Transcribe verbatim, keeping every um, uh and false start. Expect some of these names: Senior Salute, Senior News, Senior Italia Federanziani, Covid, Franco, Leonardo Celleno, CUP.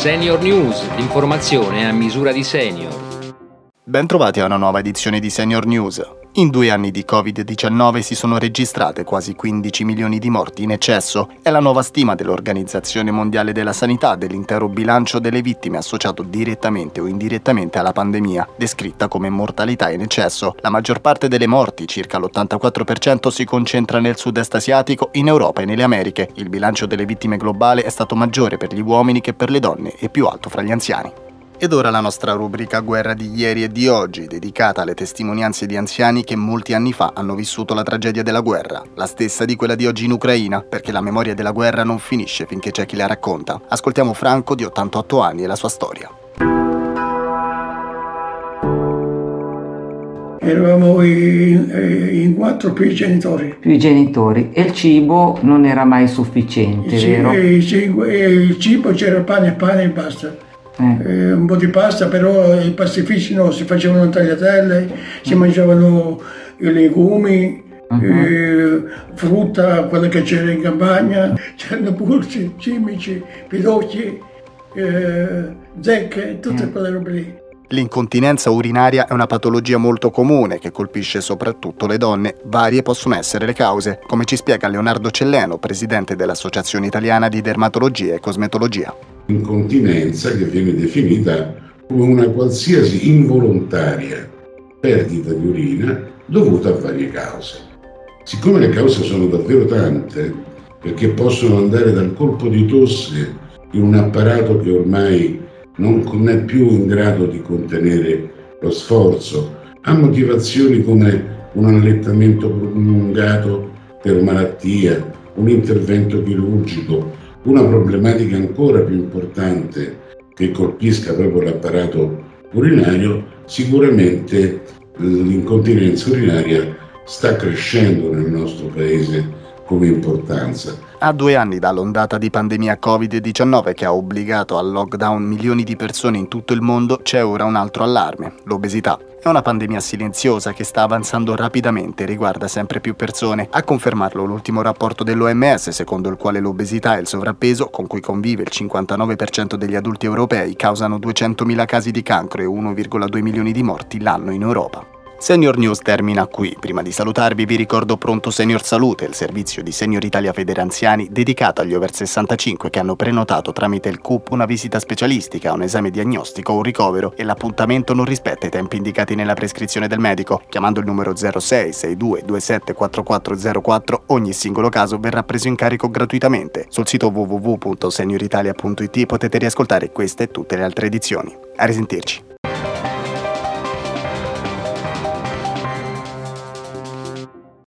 Senior News, l'informazione a misura di senior. Bentrovati a una nuova edizione di Senior News. In due anni di Covid diciannove si sono registrate quasi quindici milioni di morti in eccesso. È la nuova stima dell'Organizzazione Mondiale della Sanità dell'intero bilancio delle vittime associato direttamente o indirettamente alla pandemia, descritta come mortalità in eccesso. La maggior parte delle morti, circa l'ottantaquattro per cento, si concentra nel sud-est asiatico, in Europa e nelle Americhe. Il bilancio delle vittime globale è stato maggiore per gli uomini che per le donne e più alto fra gli anziani. Ed ora la nostra rubrica Guerra di ieri e di oggi, dedicata alle testimonianze di anziani che molti anni fa hanno vissuto la tragedia della guerra, la stessa di quella di oggi in Ucraina, perché la memoria della guerra non finisce finché c'è chi la racconta. Ascoltiamo Franco, di ottantotto anni, e la sua storia. Eravamo in, in quattro più i genitori. Più i genitori. E il cibo non era mai sufficiente, il vero? Cibo, il cibo c'era pane, pane e basta. Eh. Un po' di pasta, però i pastifici no, si facevano tagliatelle, si mangiavano i legumi, uh-huh. eh, frutta, quella che c'era in campagna, c'erano pulci, cimici, pidocchi, eh, zecche, tutte uh-huh. quelle robe lì. L'incontinenza urinaria è una patologia molto comune che colpisce soprattutto le donne. Varie possono essere le cause, come ci spiega Leonardo Celleno, presidente dell'Associazione Italiana di Dermatologia e Cosmetologia. Incontinenza che viene definita come una qualsiasi involontaria perdita di urina dovuta a varie cause. Siccome le cause sono davvero tante, perché possono andare dal colpo di tosse in un apparato che ormai non è più in grado di contenere lo sforzo, a motivazioni come un allettamento prolungato per malattia, un intervento chirurgico, una problematica ancora più importante che colpisca proprio l'apparato urinario, sicuramente l'incontinenza urinaria sta crescendo nel nostro paese come importanza. A due anni dall'ondata di pandemia Covid diciannove che ha obbligato al lockdown milioni di persone in tutto il mondo, c'è ora un altro allarme: l'obesità. È una pandemia silenziosa che sta avanzando rapidamente e riguarda sempre più persone. A confermarlo l'ultimo rapporto dell'O M S, secondo il quale l'obesità e il sovrappeso, con cui convive il cinquantanove per cento degli adulti europei, causano duecentomila casi di cancro e uno virgola due milioni di morti l'anno in Europa. Senior News termina qui. Prima di salutarvi vi ricordo pronto Senior Salute, il servizio di Senior Italia Federanziani dedicato agli over sessantacinque che hanno prenotato tramite il C U P una visita specialistica, un esame diagnostico o un ricovero e l'appuntamento non rispetta i tempi indicati nella prescrizione del medico. Chiamando il numero zero sei sei due due sette quattro quattro zero quattro ogni singolo caso verrà preso in carico gratuitamente. Sul sito w w w punto senior italia punto i t potete riascoltare questa e tutte le altre edizioni. A risentirci.